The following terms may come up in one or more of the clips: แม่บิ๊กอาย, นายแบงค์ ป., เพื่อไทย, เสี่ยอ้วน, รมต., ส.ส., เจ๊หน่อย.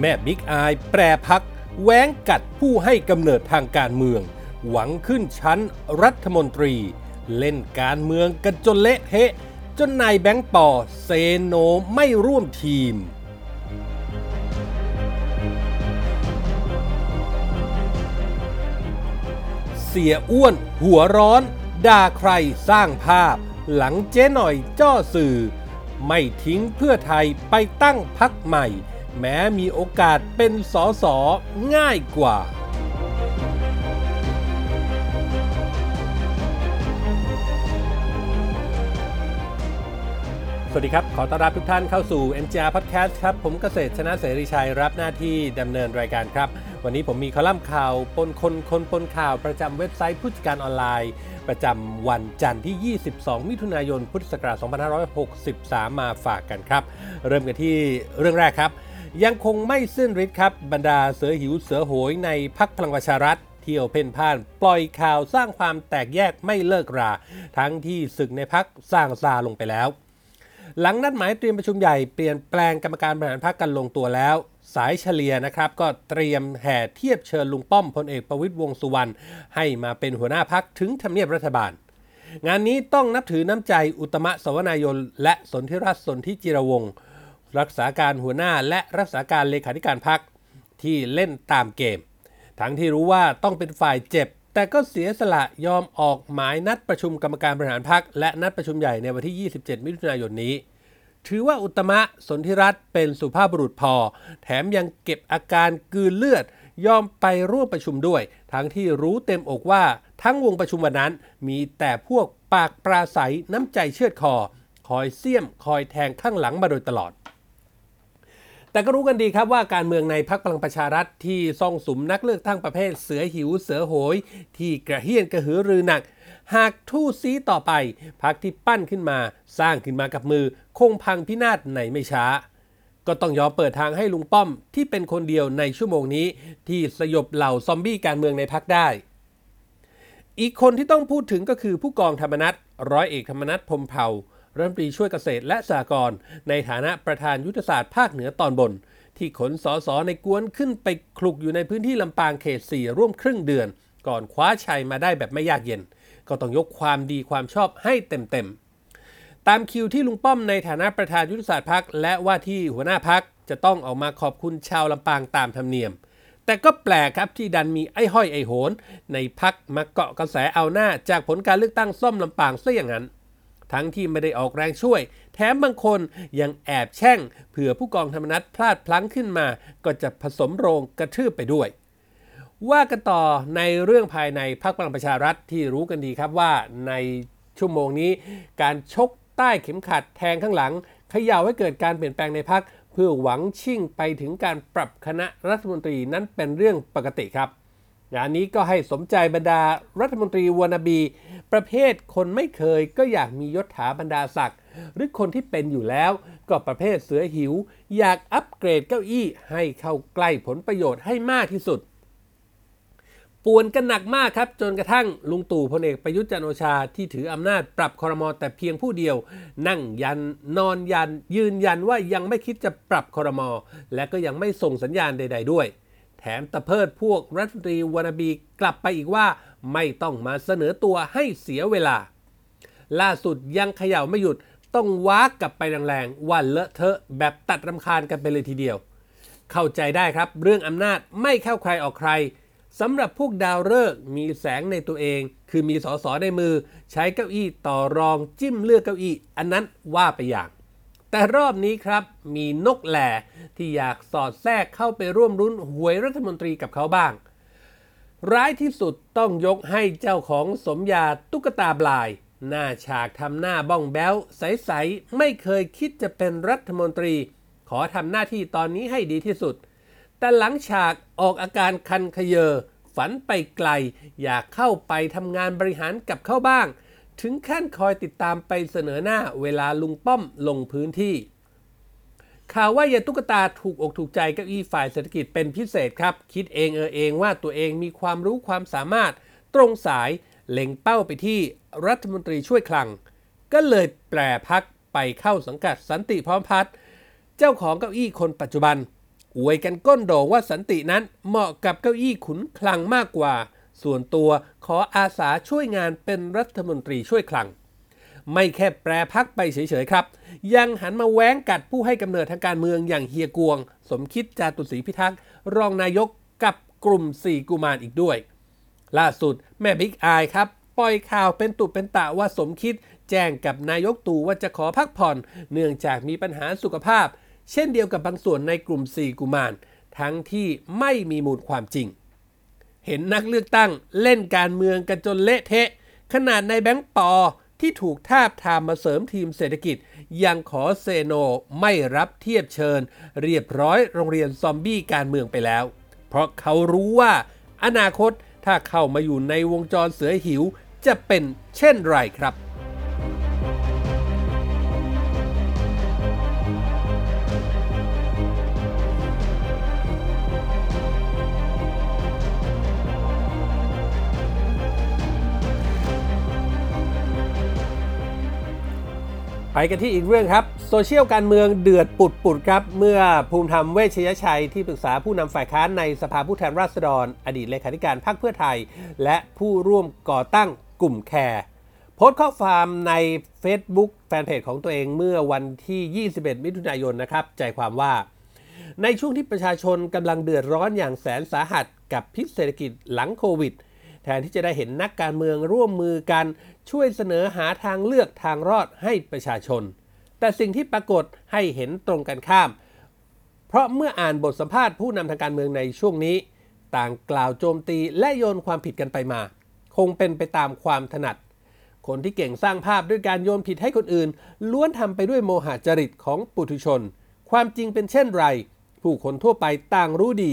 แม่บิ๊กอายแปรพักแหวงกัดผู้ให้กำเนิดทางการเมืองหวังขึ้นชั้นรัฐมนตรีเล่นการเมืองกันจนเละเทะจนนายแบงค์ปอเซโนไม่ร่วมทีมเสียอ้วนหัวร้อนด่าใครสร้างภาพหลังเจ๊หน่อยจ้อสื่อไม่ทิ้งเพื่อไทยไปตั้งพรรคใหม่แม้มีโอกาสเป็นส.ส.ง่ายกว่าสวัสดีครับขอต้อนรับทุกท่านเข้าสู่ NGR Podcast ครับผมเกษตรชนะเสรีชัยรับหน้าที่ดำเนินรายการครับวันนี้ผมมีคอลัมน์ข่าวปนคนปนข่าวประจำเว็บไซต์ผู้จัดการออนไลน์ประจำวันจันทร์ที่22มิถุนายนพุทธศักราช2563มาฝากกันครับเริ่มกันที่เรื่องแรกครับยังคงไม่สิ้นฤทธิ์ครับบรรดาเสือหิวเสือโหยในพรรคพลังประชารัฐเที่ยวเพ่นพ่านปล่อยข่าวสร้างความแตกแยกไม่เลิกราทั้งที่ศึกในพรรคสร้างซาลงไปแล้วหลังนัดหมายเตรียมประชุมใหญ่เปลี่ยนแปลงกรรมการบริหารพรรคกันลงตัวแล้วสายเฉลี่ยนะครับก็เตรียมแห่เทียบเชิญลุงป้อมพลเอกประวิตรวงษ์สุวรรณให้มาเป็นหัวหน้าพรรคถึงทำเนียบรัฐบาลงานนี้ต้องนับถือน้ำใจอุตตมะสวนายนและสนธิรัตน์สนธิจิรวงศ์รักษาการหัวหน้าและรักษาการเลขาธิการพรรคที่เล่นตามเกมทั้งที่รู้ว่าต้องเป็นฝ่ายเจ็บแต่ก็เสียสละยอมออกหมายนัดประชุมกรรมการบริหารพรรคและนัดประชุมใหญ่ในวันที่27มิถุนายนนี้ถือว่าอุตตมะสนธิรัตน์เป็นสุภาพบุรุษพอแถมยังเก็บอาการกลืนเลือดยอมไปร่วมประชุมด้วยทั้งที่รู้เต็มอกว่าทั้งวงประชุมวันนั้นมีแต่พวกปากปราศัยน้ำใจเชือดคอคอยเสี้ยมคอยแทงข้างหลังมาโดยตลอดแต่ก็รู้กันดีครับว่าการเมืองในพรรคพลังประชารัฐที่ซ่องสุมนักเลือกตั้งประเภทเสือหิวเสือโหยที่กระเฮี้ยนกระหือรือหนักหากทู่ซี้ต่อไปพรรคที่ปั้นขึ้นมาสร้างขึ้นมากับมือคงพังพินาศในไม่ช้าก็ต้องยอมเปิดทางให้ลุงป้อมที่เป็นคนเดียวในชั่วโมงนี้ที่สยบเหล่าซอมบี้การเมืองในพรรคได้อีกคนที่ต้องพูดถึงก็คือผู้กองธรรมนัสร้อยเอกธรรมนัสพรหมเผ่ารัฐมนตรีช่วยเกษตรและสหกรณ์ในฐานะประธานยุทธศาสตร์ภาคเหนือตอนบนที่ขนสสในกวนขึ้นไปคลุกอยู่ในพื้นที่ลำปางเขต4ร่วมครึ่งเดือนก่อนคว้าชัยมาได้แบบไม่ยากเย็นก็ต้องยกความดีความชอบให้เต็มๆตามคิวที่ลุงป้อมในฐานะประธานยุทธศาสตร์พรรคและว่าที่หัวหน้าพรรคจะต้องออกมาขอบคุณชาวลำปางตามธรรมเนียมแต่ก็แปลกครับที่ดันมีไอ้ห้อยไอ้โหนในพรรคมาเกาะกระแสเอาหน้าจากผลการเลือกตั้งซ่อมลำปางซะอย่างนั้นทั้งที่ไม่ได้ออกแรงช่วยแถมบางคนยังแอบแช่งเผื่อผู้กองธรรมนัสพลาดพลั้งขึ้นมาก็จะผสมโรงกระทืบไปด้วยว่ากันต่อในเรื่องภายในพรรคพลังประชารัฐที่รู้กันดีครับว่าในชั่วโมงนี้การชกใต้เข็มขัดแทงข้างหลังเขย่าให้เกิดการเปลี่ยนแปลงในพรรคเพื่อหวังชิ่งไปถึงการปรับคณะรัฐมนตรีนั้นเป็นเรื่องปกติครับงานนี้ก็ให้สมใจบรรดารัฐมนตรีวานาบีประเภทคนไม่เคยก็อยากมียศถาบรรดาศักดิ์หรือคนที่เป็นอยู่แล้วก็ประเภทเสือหิวอยากอัปเกรดเก้าอี้ให้เข้าใกล้ผลประโยชน์ให้มากที่สุดป่วนกันหนักมากครับจนกระทั่งลุงตู่พลเอกประยุทธ์จันทร์โอชาที่ถืออำนาจปรับครม.แต่เพียงผู้เดียวนั่งยันนอนยันยืนยันว่ายังไม่คิดจะปรับครม.และก็ยังไม่ส่งสัญญาณใดๆด้วยแถมตะเพิดพวกรัฐมนตรีวานาบีกลับไปอีกว่าไม่ต้องมาเสนอตัวให้เสียเวลาล่าสุดยังเขย่าไม่หยุดต้องว้ากลับไปแรงๆว่าเลอะเทอะแบบตัดรำคาญกันไปเลยทีเดียวเข้าใจได้ครับเรื่องอำนาจไม่เข้าใครออกใครสำหรับพวกดาวฤกษ์มีแสงในตัวเองคือมีส.ส.ในมือใช้เก้าอี้ต่อรองจิ้มเลือกเก้าอี้อันนั้นว่าไปอย่างแต่รอบนี้ครับมีนกแหล่ที่อยากสอดแทรกเข้าไปร่วมรุ้นหวยรัฐมนตรีกับเขาบ้างร้ายที่สุดต้องยกให้เจ้าของสมญาตุ๊กตาบลายหน้าฉากทำหน้าบ้องแบ้วใสๆไม่เคยคิดจะเป็นรัฐมนตรีขอทำหน้าที่ตอนนี้ให้ดีที่สุดแต่หลังฉากออกอาการคันเขยอฝันไปไกลอยากเข้าไปทำงานบริหารกับเขาบ้างถึงขั้นคอยติดตามไปเสนอหน้าเวลาลุงป้อมลงพื้นที่ข่าวว่ายายตุ๊กตาถูกอกถูกใจกับอีฝ่ายเศรษฐกิจเป็นพิเศษครับคิดเองเองว่าตัวเองมีความรู้ความสามารถตรงสายเล็งเป้าไปที่รัฐมนตรีช่วยคลังก็เลยแปรพักไปเข้าสังกัดสันติพร้อมพัฒน์เจ้าของเก้าอี้คนปัจจุบัน อวยกันก้นโด่งว่าสันตินั้นเหมาะกับเก้าอี้ขุนคลังมากกว่าส่วนตัวขออาสาช่วยงานเป็นรัฐมนตรีช่วยคลังไม่แค่แปรพักไปเฉยๆครับยังหันมาแหว้งกัดผู้ให้กำเนิดทางการเมืองอย่างเฮียกวงสมคิดจาตุศรีพิทักษ์รองนายกกับกลุ่ม4กุมารอีกด้วยล่าสุดแม่บิ๊กอายครับปล่อยข่าวเป็นตุเป็นตะว่าสมคิดแจ้งกับนายกตู่ว่าจะขอพักผ่อนเนื่องจากมีปัญหาสุขภาพเช่นเดียวกับบางส่วนในกลุ่ม4กุมารทั้งที่ไม่มีมูลความจริงเห็นนักเลือกตั้งเล่นการเมืองกันจนเละเทะขนาดในแบงก์ปอที่ถูกทาบทามมาเสริมทีมเศรษฐกิจยังขอเซโนไม่รับเทียบเชิญเรียบร้อยโรงเรียนซอมบี้การเมืองไปแล้วเพราะเขารู้ว่าอนาคตถ้าเข้ามาอยู่ในวงจรเสือหิวจะเป็นเช่นไรครับไปกันที่อีกเรื่องครับโซเชียลการเมืองเดือดปุดครับเมื่อภูมิธรรมเวชยชัยที่ปรึกษาผู้นำฝ่ายค้านในสภาผู้แทนราษฎรอดีตเลขาธิการพรรคเพื่อไทยและผู้ร่วมก่อตั้งกลุ่มแคร์โพสต์ข้อความใน Facebook แฟนเพจของตัวเองเมื่อวันที่ 21 มิถุนายนนะครับใจความว่าในช่วงที่ประชาชนกำลังเดือดร้อนอย่างแสนสาหัสกับพิษเศรษฐกิจหลังโควิดแทนที่จะได้เห็นนักการเมืองร่วมมือกันช่วยเสนอหาทางเลือกทางรอดให้ประชาชนแต่สิ่งที่ปรากฏให้เห็นตรงกันข้ามเพราะเมื่ออ่านบทสัมภาษณ์ผู้นำทางการเมืองในช่วงนี้ต่างกล่าวโจมตีและโยนความผิดกันไปมาคงเป็นไปตามความถนัดคนที่เก่งสร้างภาพด้วยการโยนผิดให้คนอื่นล้วนทำไปด้วยโมหะจริตของปุถุชนความจริงเป็นเช่นไรผู้คนทั่วไปต่างรู้ดี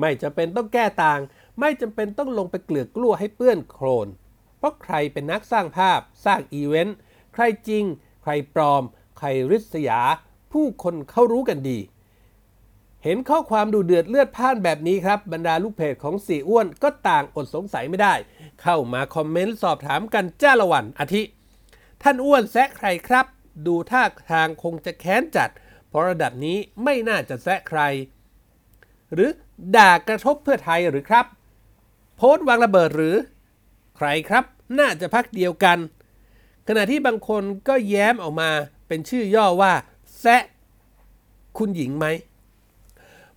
ไม่จำเป็นต้องแก้ต่างไม่จำเป็นต้องลงไปเกลือกลัวให้เปื้อนโคลนเพราะใครเป็นนักสร้างภาพสร้างอีเวนต์ใครจริงใครปลอมใครริษยาผู้คนเขารู้กันดีเห็นข้อความดูเดือดเลือดพล่านแบบนี้ครับบรรดาลูกเพจของสี่อ้วนก็ต่างอดสงสัยไม่ได้เข้ามาคอมเมนต์สอบถามกันจ้าละวันอาทิท่านอ้วนแซะใครครับดูท่าทางคงจะแค้นจัดเพราะระดับนี้ไม่น่าจะแซะใครหรือด่ากระทบเพื่อไทยหรือครับโพสต์วางระเบิดหรือใครครับน่าจะพักเดียวกันขณะที่บางคนก็แย้มออกมาเป็นชื่อย่อว่าแซะคุณหญิงไหม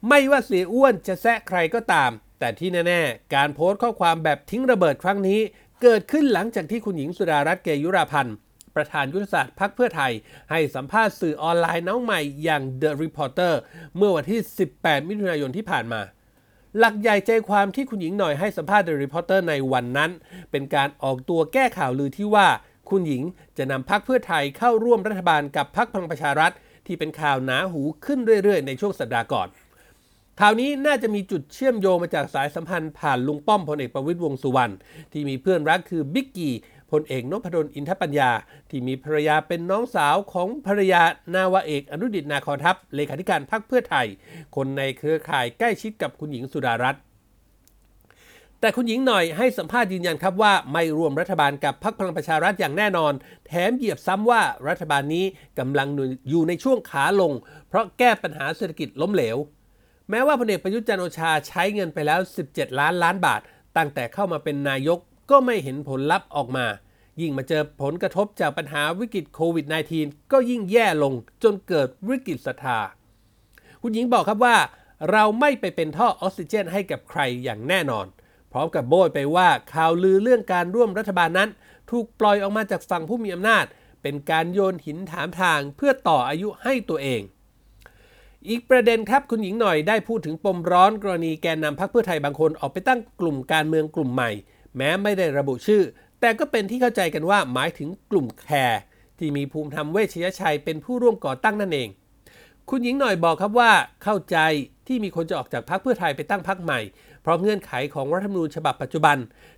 ไม่ว่าเสียอ้วนจะแซะใครก็ตามแต่ที่แน่ๆการโพสต์ข้อความแบบทิ้งระเบิดครั้งนี้เกิดขึ้นหลังจากที่คุณหญิงสุดารัตน์เกยุราพันธ์ประธานยุทธศาสตร์พรรคเพื่อไทยให้สัมภาษณ์สื่อออนไลน์น้องใหม่อย่าง The Reporter เมื่อวันที่ 18 มิถุนายนที่ผ่านมาหลักใหญ่ใจความที่คุณหญิงหน่อยให้สัมภาษณ์ The Reporter ในวันนั้นเป็นการออกตัวแก้ข่าวลือที่ว่าคุณหญิงจะนำพรรคเพื่อไทยเข้าร่วมรัฐบาลกับพรรคพลังประชารัฐที่เป็นข่าวหนาหูขึ้นเรื่อยๆในช่วงสัปดาห์ก่อนข่าวนี้น่าจะมีจุดเชื่อมโยงมาจากสายสัมพันธ์ผ่านลุงป้อมพลเอกประวิตรวงษ์สุวรรณที่มีเพื่อนรักคือบิ๊กกี้พลเอกนพดลอินทปัญญาที่มีภรรยาเป็นน้องสาวของภรรยานาวาเอกอนุดิษฐ์นาครทัพเลขาธิการพรรคเพื่อไทยคนในเครือข่ายใกล้ชิดกับคุณหญิงสุดารัตน์แต่คุณหญิงหน่อยให้สัมภาษณ์ยืนยันครับว่าไม่ร่วมรัฐบาลกับพรรคพลังประชารัฐอย่างแน่นอนแถมเหยียบซ้ำว่ารัฐบาลนี้กำลังอยู่ในช่วงขาลงเพราะแก้ปัญหาเศรษฐกิจล้มเหลวแม้ว่าพลเอกประยุทธ์จันทร์โอชาใช้เงินไปแล้ว17ล้านบาทตั้งแต่เข้ามาเป็นนายกก็ไม่เห็นผลลัพธ์ออกมายิ่งมาเจอผลกระทบจากปัญหาวิกฤตโควิด -19 ก็ยิ่งแย่ลงจนเกิดวิกฤตศรัทธาคุณหญิงบอกครับว่าเราไม่ไปเป็นท่อออกซิเจนให้กับใครอย่างแน่นอนพร้อมกับโบยไปว่าข่าวลือเรื่องการร่วมรัฐบาลนั้นถูกปล่อยออกมาจากฝั่งผู้มีอำนาจเป็นการโยนหินถามทางเพื่อต่ออายุให้ตัวเองอีกประเด็นครับคุณหญิงหน่อยได้พูดถึงปมร้อนกรณีแกนนำพรรคเพื่อไทยบางคนออกไปตั้งกลุ่มการเมืองกลุ่มใหม่แม้ไม่ได้ระบุชื่อแต่ก็เป็นที่เข้าใจกันว่าหมายถึงกลุ่มแคร์ที่มีภูมิธรรมเวชยชัยเป็นผู้ร่วมก่อตั้งนั่นเองคุณหญิงหน่อยบอกครับว่าเข้าใจที่มีคนจะออกจากพรรคเพื่อไทยไปตั้งพรรคใหม่เพราะเงื่อนไขของรัฐธรรมนูญฉบับปัจจุบัน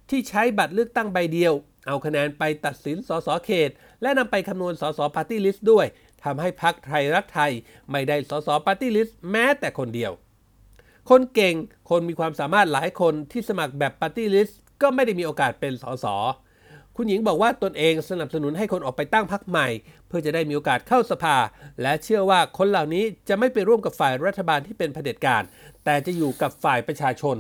ที่ใช้บัตรเลือกตั้งใบเดียวเอาคะแนนไปตัดสินสสเขตและนำไปคำนวณสสปาร์ตี้ลิสต์ด้วยทำให้พรรคไทยรักไทยไม่ได้สสปาร์ตี้ลิสต์แม้แต่คนเดียวคนเก่งคนมีความสามารถหลายคนที่สมัครแบบปาร์ตี้ลิสต์ก็ไม่ได้มีโอกาสเป็นสส คุณหญิงบอกว่าตนเองสนับสนุนให้คนออกไปตั้งพรรคใหม่เพื่อจะได้มีโอกาสเข้าสภาและเชื่อว่าคนเหล่านี้จะไม่ไปร่วมกับฝ่ายรัฐบาลที่เป็นเผด็จการแต่จะอยู่กับฝ่ายประชาชน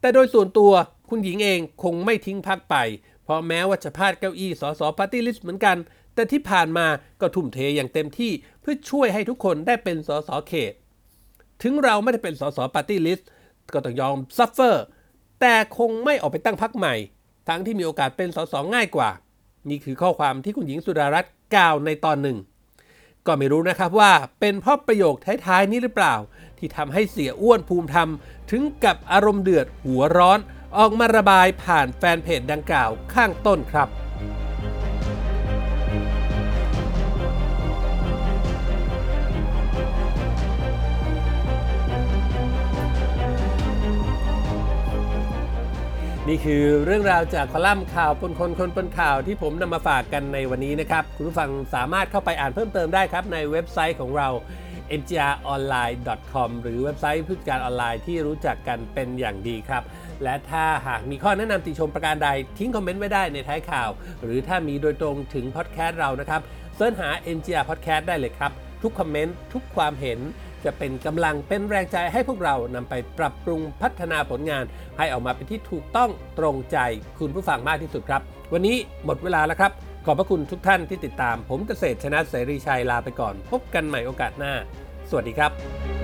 แต่โดยส่วนตัวคุณหญิงเองคงไม่ทิ้งพรรคไปเพราะแม้ว่าจะพลาดเก้าอี้สสปาร์ตี้ลิสต์เหมือนกันแต่ที่ผ่านมาก็ทุ่มเทอย่างเต็มที่เพื่อช่วยให้ทุกคนได้เป็นสสเขตถึงเราไม่ได้เป็นสสปาร์ตี้ลิสต์ก็ต้องยอมซัฟเฟอร์แต่คงไม่ออกไปตั้งพรรคใหม่ทั้งที่มีโอกาสเป็นสสง่ายกว่านี่คือข้อความที่คุณหญิงสุดารัตน์กล่าวในตอนหนึ่งก็ไม่รู้นะครับว่าเป็นเพราะประโยคท้ายๆนี้หรือเปล่าที่ทำให้เสียอ้วนภูมิธรรมถึงกับอารมณ์เดือดหัวร้อนออกมาระบายผ่านแฟนเพจดังกล่าวข้างต้นครับนี่คือเรื่องราวจากคอลัมน์ข่าวปนคนคนปนข่าวที่ผมนำมาฝากกันในวันนี้นะครับคุณผู้ฟังสามารถเข้าไปอ่านเพิ่มเติมได้ครับในเว็บไซต์ของเรา mgronline.com หรือเว็บไซต์ผู้จัดการออนไลน์ที่รู้จักกันเป็นอย่างดีครับและถ้าหากมีข้อแนะนำติชมประการใดทิ้งคอมเมนต์ไว้ได้ในท้ายข่าวหรือถ้ามีโดยตรงถึงพอดแคสต์เรานะครับเสิร์ชหา mgr podcast ได้เลยครับทุกคอมเมนต์ทุกความเห็นจะเป็นกำลังเป็นแรงใจให้พวกเรานำไปปรับปรุงพัฒนาผลงานให้ออกมาเป็นที่ถูกต้องตรงใจคุณผู้ฟังมากที่สุดครับวันนี้หมดเวลาแล้วครับขอบพระคุณทุกท่านที่ติดตามผมเกษตรชนะเสรีชัยลาไปก่อนพบกันใหม่โอกาสหน้าสวัสดีครับ